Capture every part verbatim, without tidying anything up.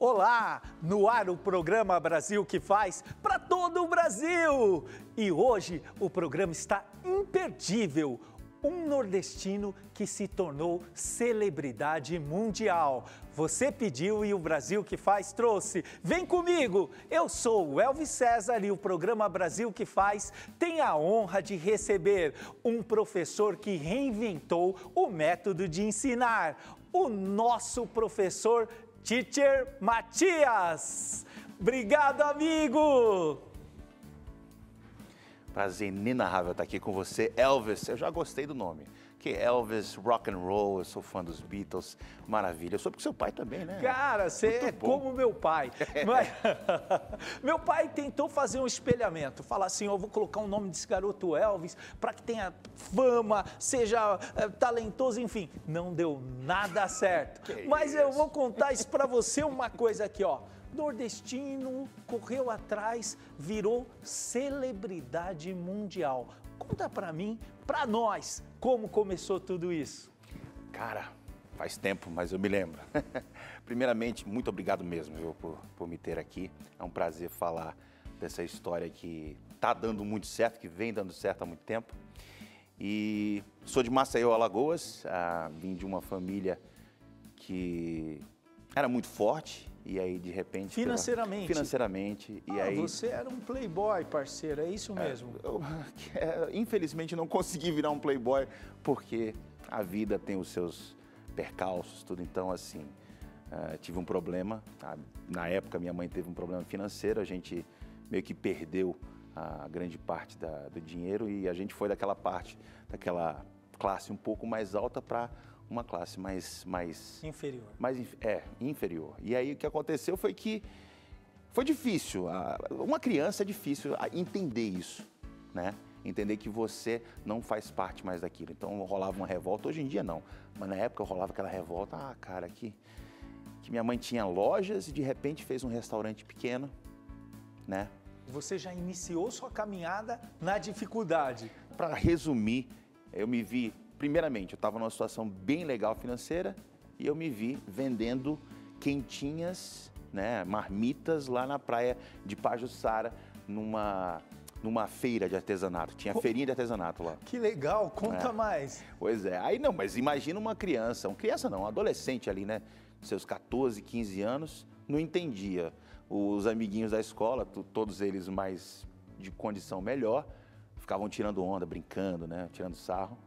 Olá! No ar o programa Brasil que faz para todo o Brasil! E hoje o programa está imperdível. Um nordestino que se tornou celebridade mundial. Você pediu e o Brasil que faz trouxe. Vem comigo! Eu sou o Elvis César e o programa Brasil que faz tem a honra de receber um professor que reinventou o método de ensinar. O nosso professor Teacher Matias. Obrigado, amigo! Prazer inenarrável estar aqui com você, Elvis. Eu já gostei do nome. Que Elvis, rock and roll, eu sou fã dos Beatles, maravilha. Eu sou porque seu pai também, né? Cara, você é como meu pai. Mas, meu pai tentou fazer um espelhamento, falar assim, ó, vou colocar o nome desse garoto Elvis para que tenha fama, seja é, talentoso, enfim. Não deu nada certo. Que mas isso? Eu vou contar isso para você, uma coisa aqui, ó. Nordestino, correu atrás, virou celebridade mundial. Conta pra mim, pra nós, como começou tudo isso. Cara, faz tempo, mas eu me lembro. Primeiramente, muito obrigado mesmo, viu, por, por me ter aqui. É um prazer falar dessa história que tá dando muito certo, que vem dando certo há muito tempo. E sou de Maceió, Alagoas, ah, vim de uma família que era muito forte. E aí, de repente... Financeiramente? Pela... Financeiramente. Ah, e aí... você era um playboy, parceiro, é isso mesmo? É, eu, é, infelizmente, não consegui virar um playboy, porque a vida tem os seus percalços, tudo. Então, assim, uh, tive um problema. Uh, na época, minha mãe teve um problema financeiro, a gente meio que perdeu a grande parte da, do dinheiro e a gente foi daquela parte, daquela classe um pouco mais alta para... uma classe mais... mais inferior. Mais, é, inferior. E aí o que aconteceu foi que foi difícil. Uma criança é difícil entender isso, né? Entender que você não faz parte mais daquilo. Então rolava uma revolta, hoje em dia não. Mas na época rolava aquela revolta, ah, cara, que, que minha mãe tinha lojas e de repente fez um restaurante pequeno, né? Você já iniciou sua caminhada na dificuldade. Para resumir, eu me vi... Primeiramente, eu estava numa situação bem legal financeira e eu me vi vendendo quentinhas, né, marmitas lá na praia de Pajuçara, numa, numa feira de artesanato. Tinha oh, feirinha de artesanato lá. Que legal, conta é. mais. Pois é, aí não, mas imagina uma criança, uma criança não, um adolescente ali, né, seus quatorze, quinze anos, não entendia. Os amiguinhos da escola, todos eles mais de condição melhor, ficavam tirando onda, brincando, né, tirando sarro.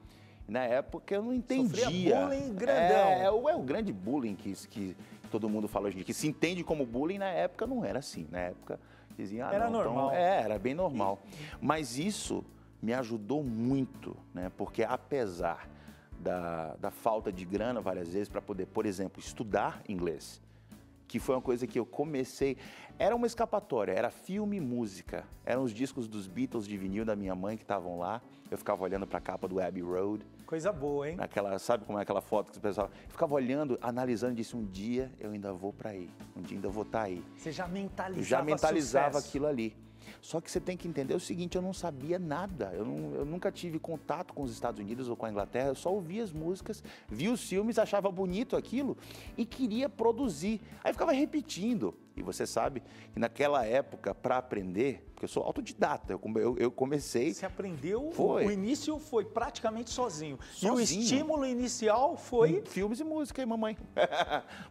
Na época eu não entendia. Sofria bullying grandão. É, é, o, é o grande bullying que, que todo mundo fala hoje em dia, que se entende como bullying, na época não era assim. Na época diziam, ah, era não, normal. Então, é, era bem normal. Mas isso me ajudou muito, né? Porque apesar da, da falta de grana várias vezes para poder, por exemplo, estudar inglês, que foi uma coisa que eu comecei... Era uma escapatória, era filme e música. Eram os discos dos Beatles de vinil da minha mãe que estavam lá. Eu ficava olhando para a capa do Abbey Road. Coisa boa, hein? Aquela, sabe como é aquela foto que o pessoal... Eu ficava olhando, analisando e disse, um dia eu ainda vou para aí. Um dia ainda vou estar tá aí. Você já mentalizava já mentalizava sucesso. Aquilo ali. Só que você tem que entender o seguinte, eu não sabia nada. Eu, não, eu nunca tive contato com os Estados Unidos ou com a Inglaterra. Eu só ouvia as músicas, via os filmes, achava bonito aquilo e queria produzir. Aí ficava repetindo. E você sabe que naquela época, para aprender, porque eu sou autodidata, eu, eu comecei... Você aprendeu, foi. O início foi praticamente sozinho. sozinho. E o estímulo inicial foi... Filmes e música, e mamãe.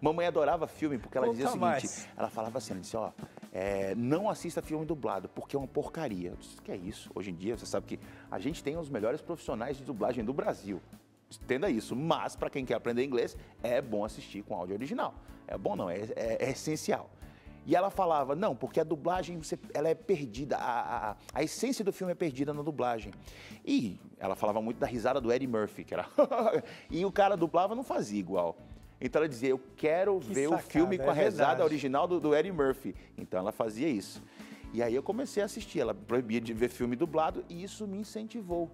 Mamãe adorava filme, porque ela Conta dizia o seguinte, mais. ela falava assim, ela disse, ó, é, não assista filme dublado, porque é uma porcaria. Eu disse, o que é isso? Hoje em dia, você sabe que a gente tem os melhores profissionais de dublagem do Brasil. Entenda isso, mas para quem quer aprender inglês, é bom assistir com áudio original. É bom não, é, é, é essencial. E ela falava, não, porque a dublagem, você, ela é perdida, a, a, a essência do filme é perdida na dublagem. E ela falava muito da risada do Eddie Murphy, que era... e o cara dublava, não fazia igual. Então ela dizia, eu quero que ver sacada, o filme com a é risada original do, do Eddie Murphy. Então ela fazia isso. E aí eu comecei a assistir, ela proibia de ver filme dublado e isso me incentivou.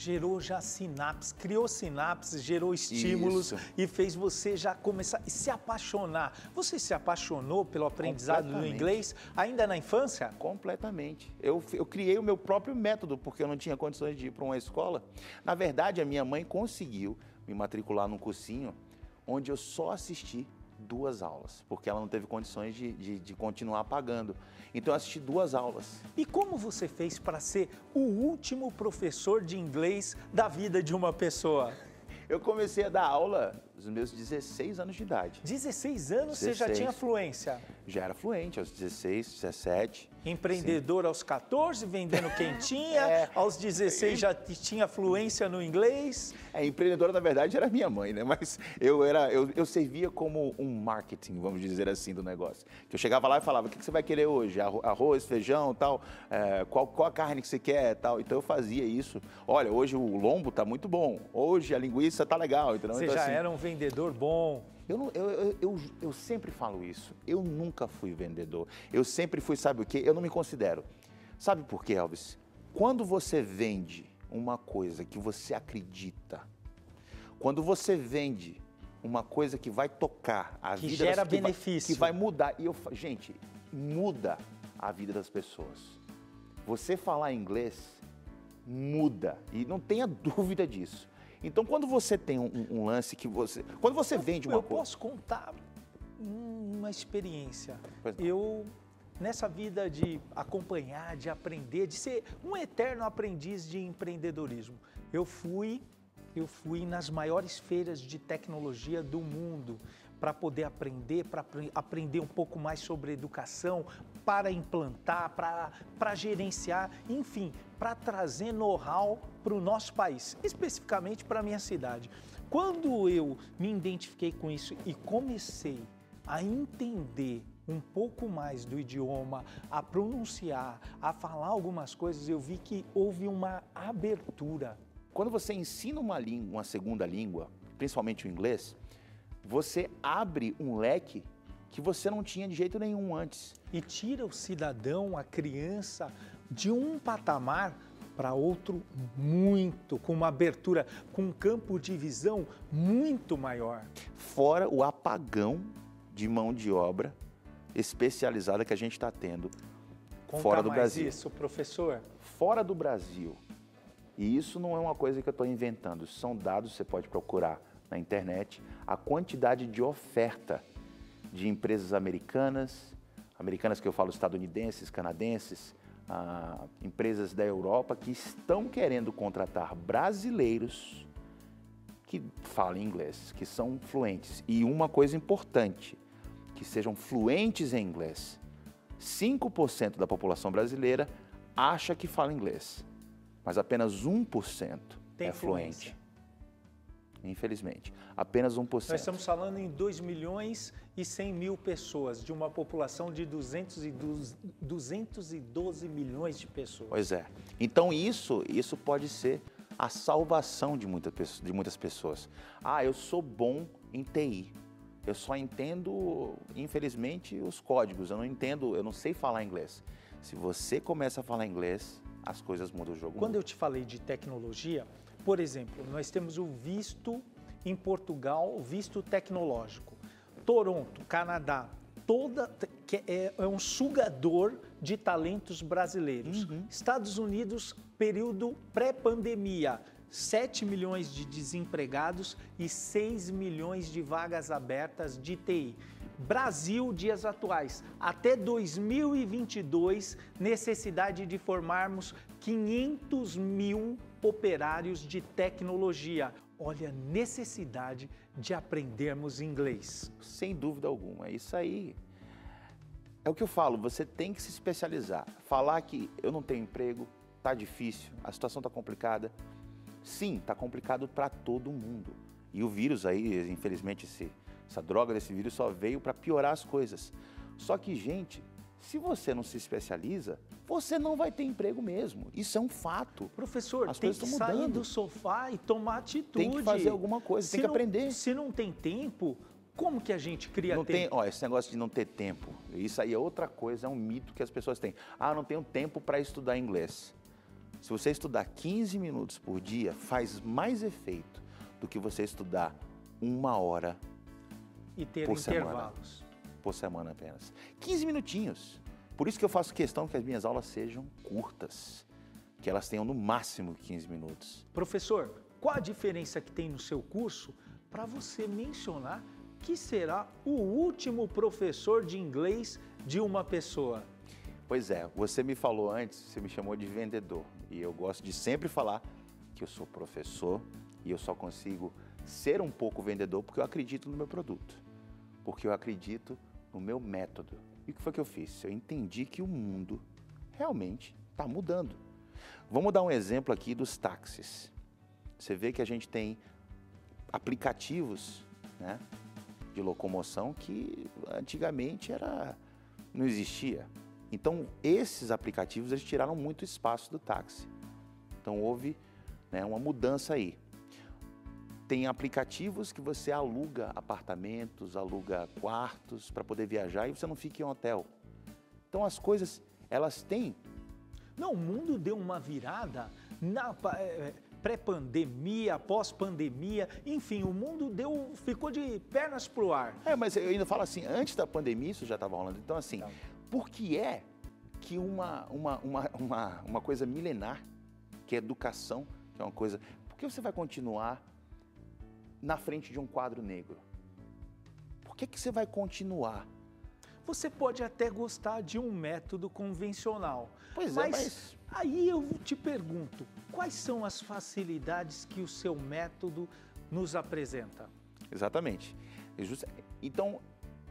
Gerou já sinapses, criou sinapses, gerou estímulos Isso. e fez você já começar a se apaixonar. Você se apaixonou pelo aprendizado do inglês ainda na infância? Completamente. Eu, eu criei o meu próprio método, porque eu não tinha condições de ir para uma escola. Na verdade, a minha mãe conseguiu me matricular num cursinho onde eu só assisti duas aulas, porque ela não teve condições de, de, de continuar pagando. Então eu assisti duas aulas. E como você fez para ser o último professor de inglês da vida de uma pessoa? Eu comecei a dar aula aos meus dezesseis anos de idade. dezesseis anos dezesseis. Você já tinha fluência? Já era fluente, aos dezesseis, dezessete. Empreendedor sim. aos quatorze, vendendo quentinha. É. Aos dezesseis já tinha fluência no inglês. É, empreendedora, na verdade, era minha mãe, né? Mas eu, era, eu, eu servia como um marketing, vamos dizer assim, do negócio. Que eu chegava lá e falava, o que você vai querer hoje? Arroz, feijão, tal? É, qual, qual a carne que você quer, tal? Então eu fazia isso. Olha, hoje o lombo tá muito bom. Hoje a linguiça tá legal. Então, você então, já assim, era um vendedor bom. Eu, não, eu, eu, eu, eu sempre falo isso, eu nunca fui vendedor, eu sempre fui, sabe o quê? Eu não me considero. Sabe por quê, Elvis? Quando você vende uma coisa que você acredita, quando você vende uma coisa que vai tocar a vida... Que gera benefício. Que vai mudar. E eu, gente, muda a vida das pessoas. Você falar inglês muda, e não tenha dúvida disso. Então, quando você tem um, um lance que você... Quando você eu, vende uma eu coisa... Eu posso contar uma experiência. Eu, nessa vida de acompanhar, de aprender, de ser um eterno aprendiz de empreendedorismo, eu fui, eu fui nas maiores feiras de tecnologia do mundo para poder aprender, para aprender um pouco mais sobre educação, para implantar, para, para gerenciar, enfim, para trazer know-how para o nosso país, especificamente para a minha cidade. Quando eu me identifiquei com isso e comecei a entender um pouco mais do idioma, a pronunciar, a falar algumas coisas, eu vi que houve uma abertura. Quando você ensina uma língua, uma segunda língua, principalmente o inglês, você abre um leque que você não tinha de jeito nenhum antes. E tira o cidadão, a criança, de um patamar para outro muito, com uma abertura, com um campo de visão muito maior. Fora o apagão de mão de obra especializada que a gente está tendo Conta fora do mais Brasil. Isso, professor. Fora do Brasil. E isso não é uma coisa que eu estou inventando, são dados que você pode procurar na internet, a quantidade de oferta de empresas americanas, americanas que eu falo estadunidenses, canadenses, ah, empresas da Europa que estão querendo contratar brasileiros que falem inglês, que são fluentes. E uma coisa importante, que sejam fluentes em inglês. cinco por cento da população brasileira acha que fala inglês, mas apenas um por cento é fluente. Infelizmente, apenas um por cento. Nós estamos falando em dois milhões e cem mil pessoas, de uma população de duzentos e doze milhões de pessoas. Pois é. Então isso, isso pode ser a salvação de, muita, de muitas pessoas. Ah, eu sou bom em T I, eu só entendo, infelizmente, os códigos, eu não entendo, eu não sei falar inglês. Se você começa a falar inglês, as coisas mudam, o jogo Quando muda. Eu te falei de tecnologia... Por exemplo, nós temos o visto em Portugal, o visto tecnológico. Toronto, Canadá, toda, é, é um sugador de talentos brasileiros. Uhum. Estados Unidos, período pré-pandemia, sete milhões de desempregados e seis milhões de vagas abertas de T I. Brasil, dias atuais, até dois mil e vinte e dois, necessidade de formarmos quinhentos mil operários de tecnologia. Olha a necessidade de aprendermos inglês. Sem dúvida alguma, isso aí é o que eu falo, você tem que se especializar. Falar que eu não tenho emprego, tá difícil, a situação tá complicada. Sim, tá complicado para todo mundo. E o vírus aí, infelizmente, esse, essa droga desse vírus só veio para piorar as coisas. Só que, gente, se você não se especializa, você não vai ter emprego mesmo. Isso é um fato. Professor, as tem que sair do sofá e tomar atitude. Tem que fazer alguma coisa, se tem que não, aprender. Se não tem tempo, como que a gente cria não tempo? Tem, ó, esse negócio de não ter tempo, isso aí é outra coisa, é um mito que as pessoas têm. Ah, não tenho tempo para estudar inglês. Se você estudar quinze minutos por dia, faz mais efeito do que você estudar uma hora e ter por intervalos. Semana. Por semana apenas. quinze minutinhos. Por isso que eu faço questão que as minhas aulas sejam curtas, que elas tenham no máximo quinze minutos. Professor, qual a diferença que tem no seu curso para você mencionar que será o último professor de inglês de uma pessoa? Pois é, você me falou antes, você me chamou de vendedor. E eu gosto de sempre falar que eu sou professor e eu só consigo ser um pouco vendedor porque eu acredito no meu produto, porque eu acredito no meu método. E o que foi que eu fiz? Eu entendi que o mundo realmente está mudando. Vamos dar um exemplo aqui dos táxis. Você vê que a gente tem aplicativos, né, de locomoção que antigamente era, não existia. Então, esses aplicativos, eles tiraram muito espaço do táxi. Então, houve, né, uma mudança aí. Tem aplicativos que você aluga apartamentos, aluga quartos para poder viajar e você não fica em um hotel. Então, as coisas, elas têm... Não, o mundo deu uma virada na pré-pandemia, pós-pandemia, enfim, o mundo deu, ficou de pernas para o ar. É, mas eu ainda falo assim, antes da pandemia isso já estava rolando, então assim... Tá. Por que é que uma, uma, uma, uma, uma coisa milenar, que é educação, que é uma coisa... Por que você vai continuar na frente de um quadro negro? Por que que você vai continuar? Você pode até gostar de um método convencional. Pois é, mas... Aí eu te pergunto, quais são as facilidades que o seu método nos apresenta? Exatamente. Então...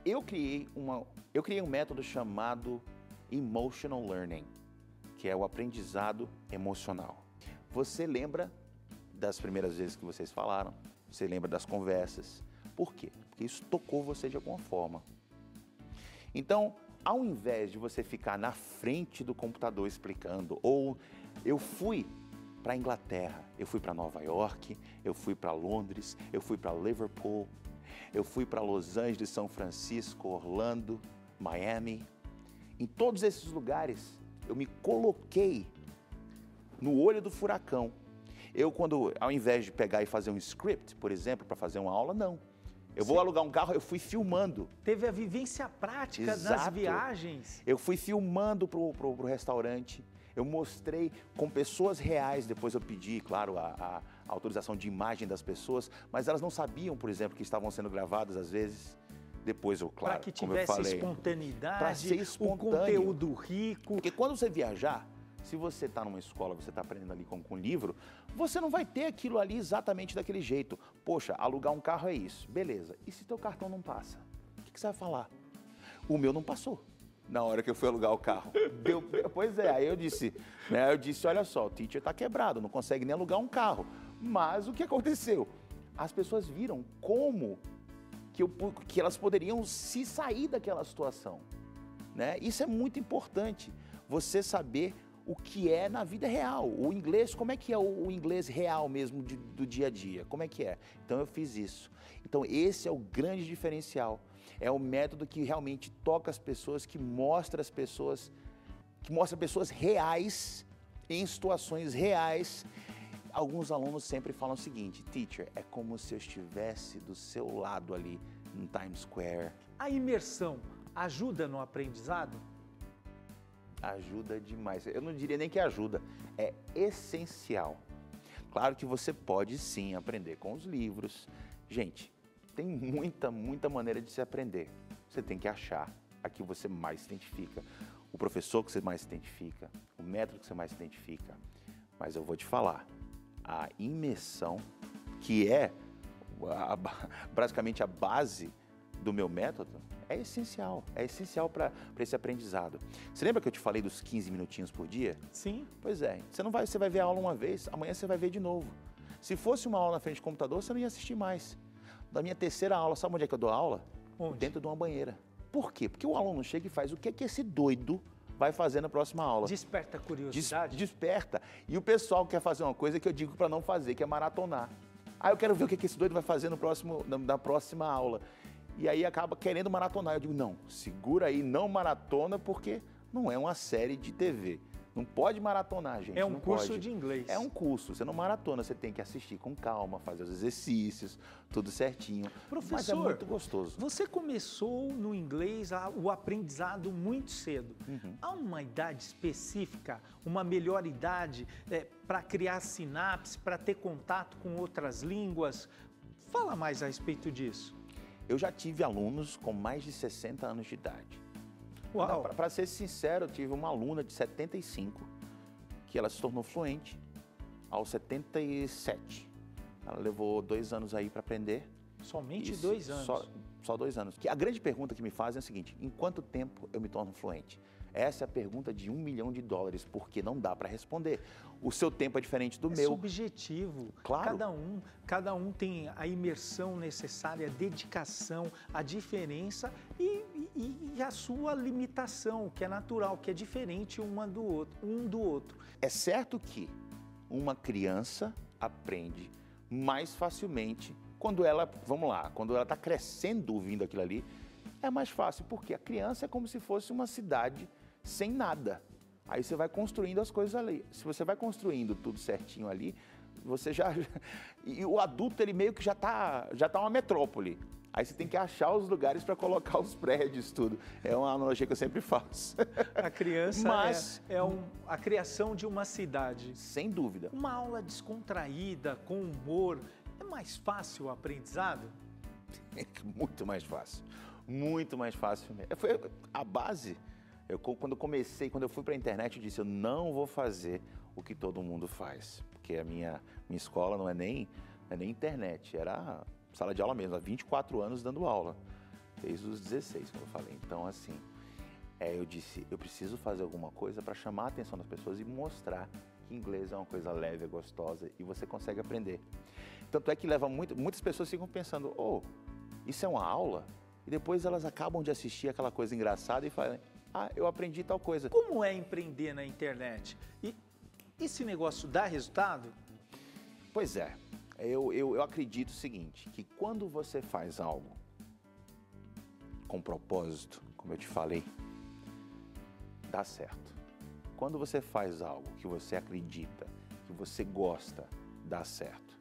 Eu criei, uma, eu criei um método chamado Emotional Learning, que é o aprendizado emocional. Você lembra das primeiras vezes que vocês falaram, você lembra das conversas. Por quê? Porque isso tocou você de alguma forma. Então, ao invés de você ficar na frente do computador explicando, ou eu fui para a Inglaterra, eu fui para Nova York, eu fui para Londres, eu fui para Liverpool, eu fui para Los Angeles, São Francisco, Orlando, Miami. Em todos esses lugares, eu me coloquei no olho do furacão. Eu, quando, ao invés de pegar e fazer um script, por exemplo, para fazer uma aula, não. Eu vou Sim. alugar um carro, eu fui filmando. Teve a vivência prática das viagens. Eu fui filmando para o restaurante. Eu mostrei com pessoas reais, depois eu pedi, claro, a, a autorização de imagem das pessoas, mas elas não sabiam, por exemplo, que estavam sendo gravadas às vezes. Depois, eu, claro, como eu falei... Para que tivesse espontaneidade, pra ser espontâneo, o conteúdo rico... Porque quando você viajar, se você está numa escola, você está aprendendo ali com, com um livro, você não vai ter aquilo ali exatamente daquele jeito. Poxa, alugar um carro é isso, beleza. E se teu cartão não passa? O que que você vai falar? O meu não passou. Na hora que eu fui alugar o carro. Deu, pois é, aí eu disse, né, eu disse, olha só, o teacher está quebrado, não consegue nem alugar um carro. Mas o que aconteceu? As pessoas viram como que, eu, que elas poderiam se sair daquela situação. Né? Isso é muito importante, você saber o que é na vida real. O inglês, como é que é o, o inglês real mesmo de, do dia a dia? Como é que é? Então eu fiz isso. Então esse é o grande diferencial. É o método que realmente toca as pessoas, que mostra as pessoas, que mostra pessoas reais, em situações reais. Alguns alunos sempre falam o seguinte, teacher, é como se eu estivesse do seu lado ali, em Times Square. A imersão ajuda no aprendizado? Ajuda demais. Eu não diria nem que ajuda, é essencial. Claro que você pode sim aprender com os livros. Gente... Tem muita, muita maneira de se aprender. Você tem que achar a que você mais se identifica, o professor que você mais se identifica, o método que você mais se identifica. Mas eu vou te falar, a imersão, que é a, basicamente a base do meu método, é essencial. É essencial para esse aprendizado. Você lembra que eu te falei dos quinze minutinhos por dia? Sim. Pois é. Você não vai, você vai ver a aula uma vez, amanhã você vai ver de novo. Se fosse uma aula na frente do computador, você não ia assistir mais. Da minha terceira aula, sabe onde é que eu dou aula? Onde? Dentro de uma banheira. Por quê? Porque o aluno chega e faz o que é que esse doido vai fazer na próxima aula. Desperta a curiosidade. Des, desperta. E o pessoal quer fazer uma coisa que eu digo para não fazer, que é maratonar. Ah, eu quero ver o que é que esse doido vai fazer no próximo, na, na próxima aula. E aí acaba querendo maratonar. Eu digo, não, segura aí, não maratona, porque não é uma série de T V. Não pode maratonar, gente. É um curso de inglês. É um curso. Você não maratona, você tem que assistir com calma, fazer os exercícios, tudo certinho. Professor, mas é muito gostoso. Você começou no inglês o aprendizado muito cedo. Uhum. Há uma idade específica, uma melhor idade é, para criar sinapse, para ter contato com outras línguas? Fala mais a respeito disso. Eu já tive alunos com mais de sessenta anos de idade. Uau! Para ser sincero, eu tive uma aluna de setenta e cinco, que ela se tornou fluente aos setenta e sete. Ela levou dois anos aí para aprender. Somente Isso, dois anos? Só, só dois anos. Que a grande pergunta que me fazem é a seguinte, em quanto tempo eu me torno fluente? Essa é a pergunta de um milhão de dólares, porque não dá para responder. O seu tempo é diferente do é meu. É subjetivo. Claro. Cada um, cada um tem a imersão necessária, a dedicação, a diferença e, e, e a sua limitação, que é natural, que é diferente uma do outro, um do outro. É certo que uma criança aprende mais facilmente quando ela, vamos lá, quando ela está crescendo ouvindo aquilo ali, é mais fácil, porque a criança é como se fosse uma cidade sem nada. Aí você vai construindo as coisas ali. Se você vai construindo tudo certinho ali, você já... E o adulto, ele meio que já está já tá uma metrópole. Aí você tem que achar os lugares para colocar os prédios, tudo. É uma analogia que eu sempre faço. A criança Mas, é, é um, a criação de uma cidade. Sem dúvida. Uma aula descontraída, com humor, é mais fácil o aprendizado? Muito mais fácil. Muito mais fácil mesmo. Foi a base. Eu, quando eu comecei, quando eu fui para a internet, eu disse, eu não vou fazer o que todo mundo faz. Porque a minha, minha escola não é, nem, não é nem internet, era sala de aula mesmo. Há vinte e quatro anos dando aula, desde os dezesseis, como eu falei. Então, assim, é, eu disse, eu preciso fazer alguma coisa para chamar a atenção das pessoas e mostrar que inglês é uma coisa leve, é gostosa e você consegue aprender. Tanto é que leva muito, muitas pessoas ficam pensando, oh, isso é uma aula? E depois elas acabam de assistir aquela coisa engraçada e falam, ah, eu aprendi tal coisa. Como é empreender na internet? E esse negócio dá resultado? Pois é, eu, eu, eu acredito o seguinte, que quando você faz algo com propósito, como eu te falei, dá certo. Quando você faz algo que você acredita, que você gosta, dá certo.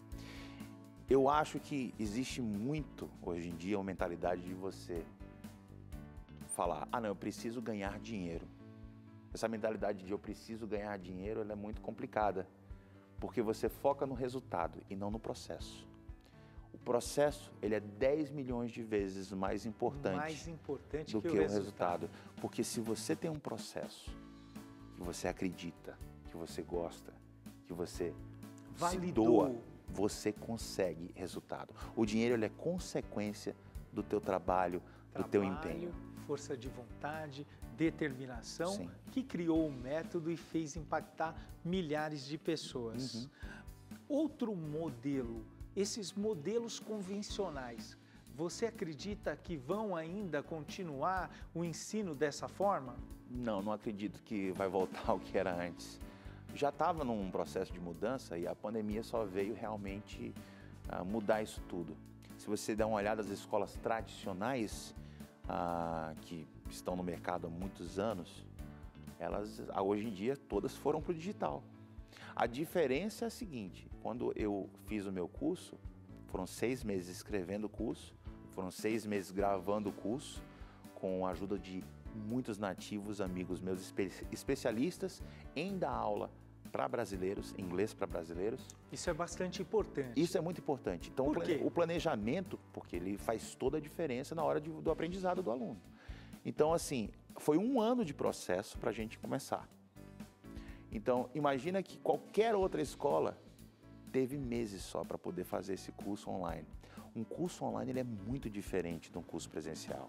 Eu acho que existe muito, hoje em dia, uma mentalidade de você falar, ah, não, eu preciso ganhar dinheiro. Essa mentalidade de eu preciso ganhar dinheiro, ela é muito complicada, porque você foca no resultado e não no processo. O processo, ele é dez milhões de vezes mais importante, mais importante do que, que o resultado. resultado. Porque se você tem um processo que você acredita, que você gosta, que você se doa, você consegue resultado. O dinheiro, ele é consequência do teu trabalho, trabalho do teu empenho. Força de vontade, determinação, Sim. que criou um método e fez impactar milhares de pessoas. Uhum. Outro modelo, esses modelos convencionais, você acredita que vão ainda continuar o ensino dessa forma? Não, não acredito que vai voltar ao que era antes. Já estava num processo de mudança e a pandemia só veio realmente uh, mudar isso tudo. Se você der uma olhada às escolas tradicionais uh, que estão no mercado há muitos anos, elas hoje em dia todas foram para o digital. A diferença é a seguinte, quando eu fiz o meu curso, foram seis meses escrevendo o curso, foram seis meses gravando o curso com a ajuda de muitos nativos, amigos meus, espe especialistas em dar aula para brasileiros, inglês para brasileiros. Isso é bastante importante. Isso é muito importante. Então, Por quê? o planejamento, porque ele faz toda a diferença na hora de, do aprendizado do aluno. Então, assim, foi um ano de processo para a gente começar. Então, imagina que qualquer outra escola teve meses só para poder fazer esse curso online. Um curso online, ele é muito diferente de um curso presencial.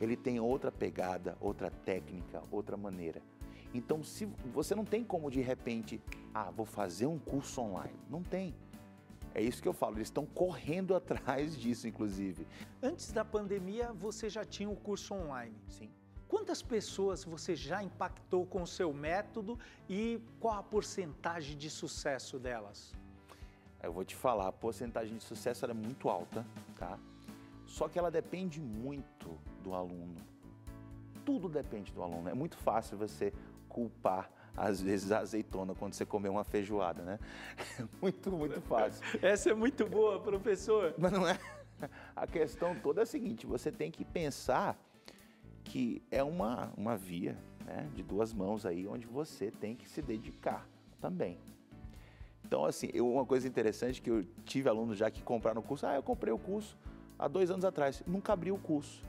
Ele tem outra pegada, outra técnica, outra maneira. Então, se você não tem como de repente, ah, vou fazer um curso online. Não tem. É isso que eu falo, eles estão correndo atrás disso, inclusive. Antes da pandemia, você já tinha o curso online? Sim. Quantas pessoas você já impactou com o seu método e qual a porcentagem de sucesso delas? Eu vou te falar, a porcentagem de sucesso era muito alta, tá? Só que ela depende muito do aluno. Tudo depende do aluno. É muito fácil você culpar, às vezes, a azeitona quando você comer uma feijoada, né? É muito, muito fácil. Essa é muito boa, professor. Mas não é? A questão toda é a seguinte, você tem que pensar que é uma, uma via, né, de duas mãos aí, onde você tem que se dedicar também. Então, assim, eu, uma coisa interessante que eu tive alunos já que compraram o curso, ah, eu comprei o curso, há dois anos atrás, nunca abriu o curso.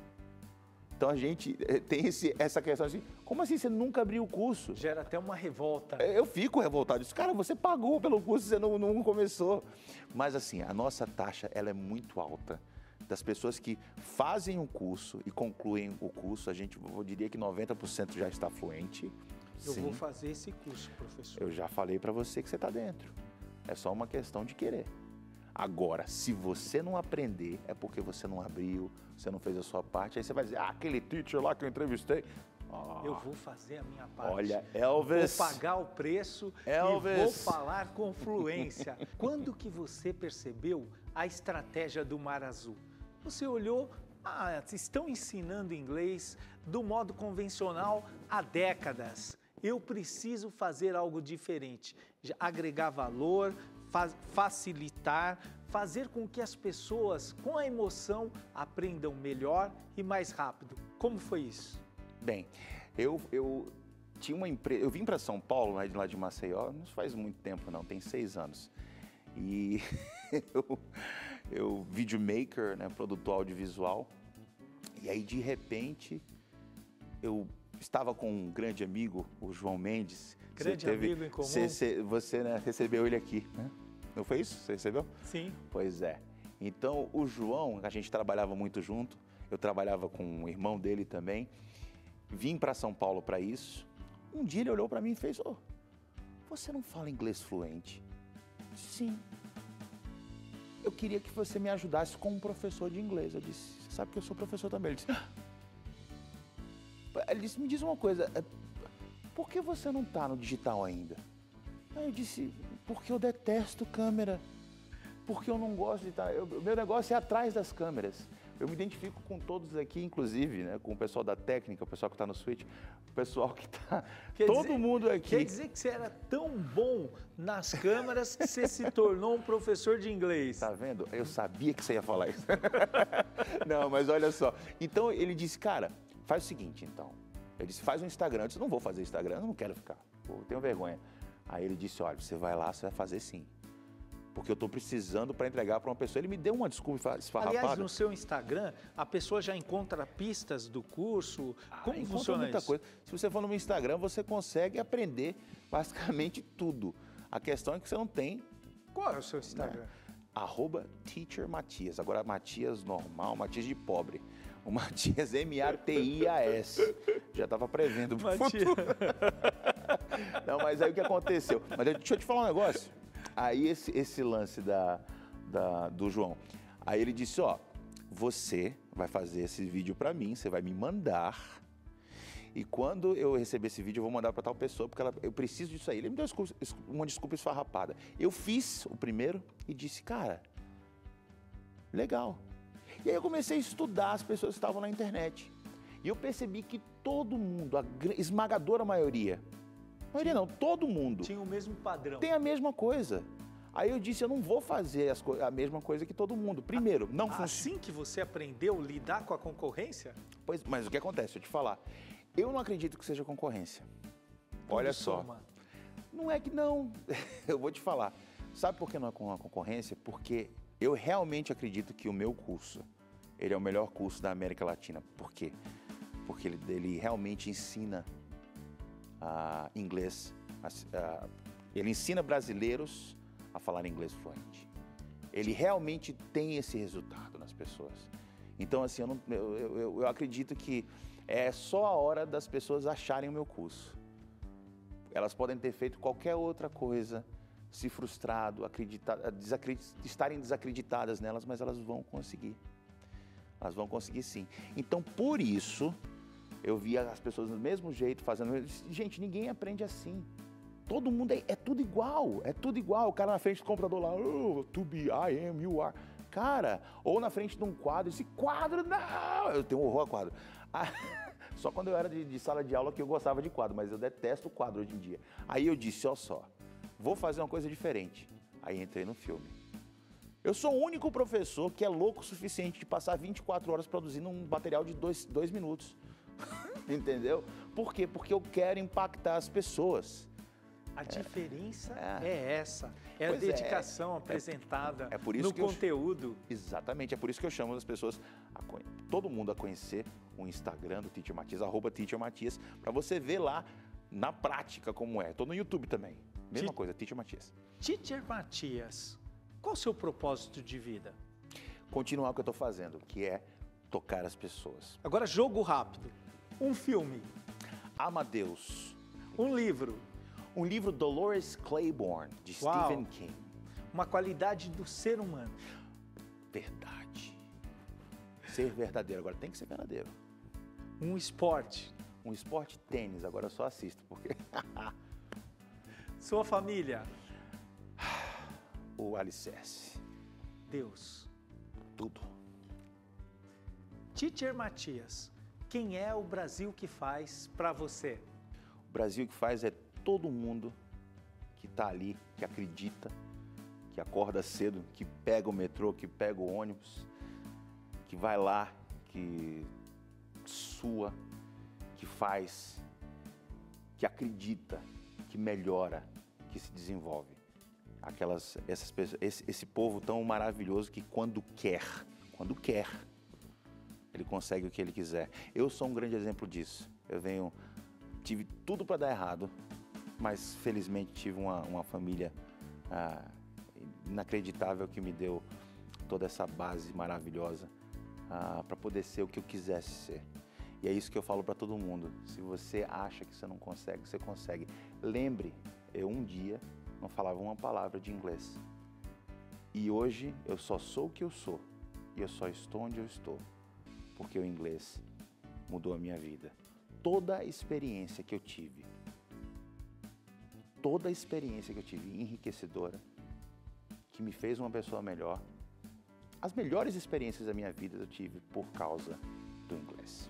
Então a gente tem esse, essa questão assim, como assim você nunca abriu o curso? Gera até uma revolta. Eu fico revoltado, isso, cara, você pagou pelo curso, você não, não começou. Mas assim, a nossa taxa, ela é muito alta. Das pessoas que fazem o curso e concluem o curso, a gente, eu diria que noventa por cento já está fluente. Eu Sim. vou fazer esse curso, professor. Eu já falei para você que você está dentro. É só uma questão de querer. Agora, se você não aprender, é porque você não abriu, você não fez a sua parte. Aí você vai dizer, ah, aquele teacher lá que eu entrevistei. Oh, eu vou fazer a minha parte. Olha, Elvis. Vou pagar o preço Elvis. E vou falar com fluência. Quando que você percebeu a estratégia do Mar Azul? Você olhou, ah, estão ensinando inglês do modo convencional há décadas. Eu preciso fazer algo diferente. Agregar valor, facilitar, fazer com que as pessoas, com a emoção, aprendam melhor e mais rápido. Como foi isso? Bem, eu, eu tinha uma empresa, eu vim para São Paulo, lá de Maceió, não faz muito tempo não, tem seis anos. E eu, eu videomaker, né, produtor audiovisual, e aí de repente eu estava com um grande amigo, o João Mendes. Grande teve, amigo em comum. Você, você né, recebeu ele aqui, né? Não foi isso? Você recebeu? Sim. Pois é. Então, o João, a gente trabalhava muito junto, eu trabalhava com o irmão dele também, vim para São Paulo para isso. Um dia ele olhou para mim e fez, ô, você não fala inglês fluente? Sim. Eu queria que você me ajudasse como professor de inglês. Eu disse, você sabe que eu sou professor também. Ele disse, ah! Ele disse, me diz uma coisa, por que você não está no digital ainda? Aí eu disse, porque eu detesto câmera, porque eu não gosto de estar... Eu, meu negócio é atrás das câmeras. Eu me identifico com todos aqui, inclusive, né, com o pessoal da técnica, o pessoal que está no switch, o pessoal que está... Todo dizer, mundo aqui... Quer dizer que você era tão bom nas câmeras que você se tornou um professor de inglês. Tá vendo? Eu sabia que você ia falar isso. Não, mas olha só. Então, ele disse, cara... Faz o seguinte, então. Ele disse, faz um Instagram. Eu disse, não vou fazer Instagram, eu não quero ficar. Pô, eu tenho vergonha. Aí ele disse, olha, você vai lá, você vai fazer sim. Porque eu estou precisando para entregar para uma pessoa. Ele me deu uma desculpa esfarrapada. Aliás, no seu Instagram, a pessoa já encontra pistas do curso. Ah, como funciona muita isso? Coisa. Se você for no meu Instagram, você consegue aprender basicamente tudo. A questão é que você não tem... Qual é o seu Instagram? Né? Arroba Teacher Matias. Agora, Matias normal, Matias de pobre. O Matias, M A T I A S. Já estava prevendo para o futuro. Não, mas aí o que aconteceu? Mas deixa eu te falar um negócio. Aí esse, esse lance da, da, do João. Aí ele disse, ó, você vai fazer esse vídeo para mim, você vai me mandar. E quando eu receber esse vídeo, eu vou mandar para tal pessoa, porque ela, eu preciso disso aí. Ele me deu uma desculpa esfarrapada. Eu fiz o primeiro e disse, cara, legal. E aí eu comecei a estudar as pessoas que estavam na internet. E eu percebi que todo mundo, a esmagadora maioria, maioria não, todo mundo... Tinha o mesmo padrão. Tem a mesma coisa. Aí eu disse, eu não vou fazer as a mesma coisa que todo mundo. Primeiro, não funciona. Assim que você aprendeu a lidar com a concorrência? Pois, mas o que acontece, deixa eu te falar. Eu não acredito que seja concorrência. Tudo Olha soma. só. Não é que não, eu vou te falar. Sabe por que não é com a concorrência? Porque... Eu realmente acredito que o meu curso, ele é o melhor curso da América Latina. Por quê? Porque ele, ele realmente ensina uh, inglês, uh, ele ensina brasileiros a falar inglês fluente. Ele realmente tem esse resultado nas pessoas. Então, assim, eu, não, eu, eu, eu acredito que é só a hora das pessoas acharem o meu curso. Elas podem ter feito qualquer outra coisa, se frustrado, acreditar, desacredit, estarem desacreditadas nelas, mas elas vão conseguir. Elas vão conseguir sim. Então, por isso, eu via as pessoas do mesmo jeito, fazendo... Gente, ninguém aprende assim. Todo mundo é, é tudo igual, é tudo igual. O cara na frente do computador lá, oh, to be, I am, you are. Cara, ou na frente de um quadro, esse quadro, não! Eu tenho horror a quadro. Ah, só quando eu era de, de sala de aula que eu gostava de quadro, mas eu detesto quadro hoje em dia. Aí eu disse, olha só, vou fazer uma coisa diferente. Aí entrei no filme. Eu sou o único professor que é louco o suficiente de passar vinte e quatro horas produzindo um material de dois, dois minutos. Entendeu? Por quê? Porque eu quero impactar as pessoas. A é. diferença é. é essa. É a pois dedicação é, apresentada é, é por isso no que conteúdo. Eu, exatamente, é por isso que eu chamo as pessoas, a, todo mundo a conhecer o Instagram do Teacher Matias, arroba Teacher Matias, para você ver lá na prática como é. Estou no YouTube também, mesma Te... coisa, Teacher Matias. Teacher Matias, qual o seu propósito de vida? Continuar o que eu estou fazendo, que é tocar as pessoas. Agora, jogo rápido. Um filme. Amadeus. Um livro. Um livro Dolores Claiborne, de Uau. Stephen King. Uma qualidade do ser humano. Verdade. Ser verdadeiro. Agora, tem que ser verdadeiro. Um esporte. Um esporte, tênis. Agora eu só assisto, porque... Sua família. O alicerce. Deus. Tudo. Teacher Matias, quem é o Brasil que faz para você? O Brasil que faz é todo mundo que está ali, que acredita, que acorda cedo, que pega o metrô, que pega o ônibus, que vai lá, que sua, que faz, que acredita, que melhora, que se desenvolve. Aquelas, essas pessoas, esse, esse povo tão maravilhoso que quando quer, quando quer, ele consegue o que ele quiser. Eu sou um grande exemplo disso. Eu venho, tive tudo para dar errado, mas felizmente tive uma, uma família ah, inacreditável que me deu toda essa base maravilhosa ah, para poder ser o que eu quisesse ser. E é isso que eu falo para todo mundo. Se você acha que você não consegue, você consegue. Lembre, eu um dia... não falava uma palavra de inglês. E hoje eu só sou o que eu sou. E eu só estou onde eu estou. Porque o inglês mudou a minha vida. Toda a experiência que eu tive, toda a experiência que eu tive enriquecedora, que me fez uma pessoa melhor, as melhores experiências da minha vida eu tive por causa do inglês.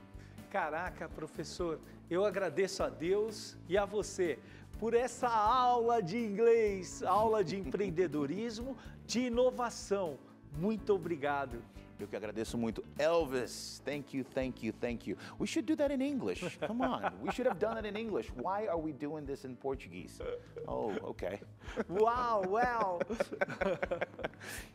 Caraca, professor, eu agradeço a Deus e a você por essa aula de inglês, aula de empreendedorismo, de inovação. Muito obrigado. Eu que agradeço muito. Elvis, thank you, thank you, thank you. We should do that in English. Come on, we should have done it in English. Why are we doing this in Portuguese? Oh, okay. Wow, well.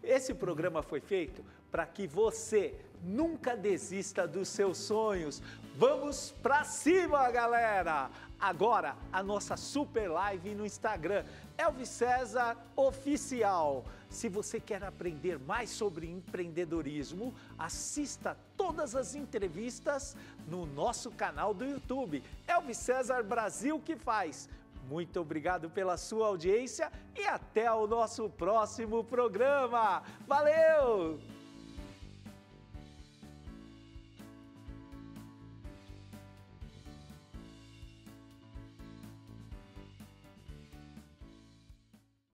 Esse programa foi feito para que você nunca desista dos seus sonhos. Vamos para cima, galera! Agora, a nossa super live no Instagram, Elvis César Oficial. Se você quer aprender mais sobre empreendedorismo, assista todas as entrevistas no nosso canal do YouTube, Elvis César Brasil que faz. Muito obrigado pela sua audiência e até o nosso próximo programa. Valeu!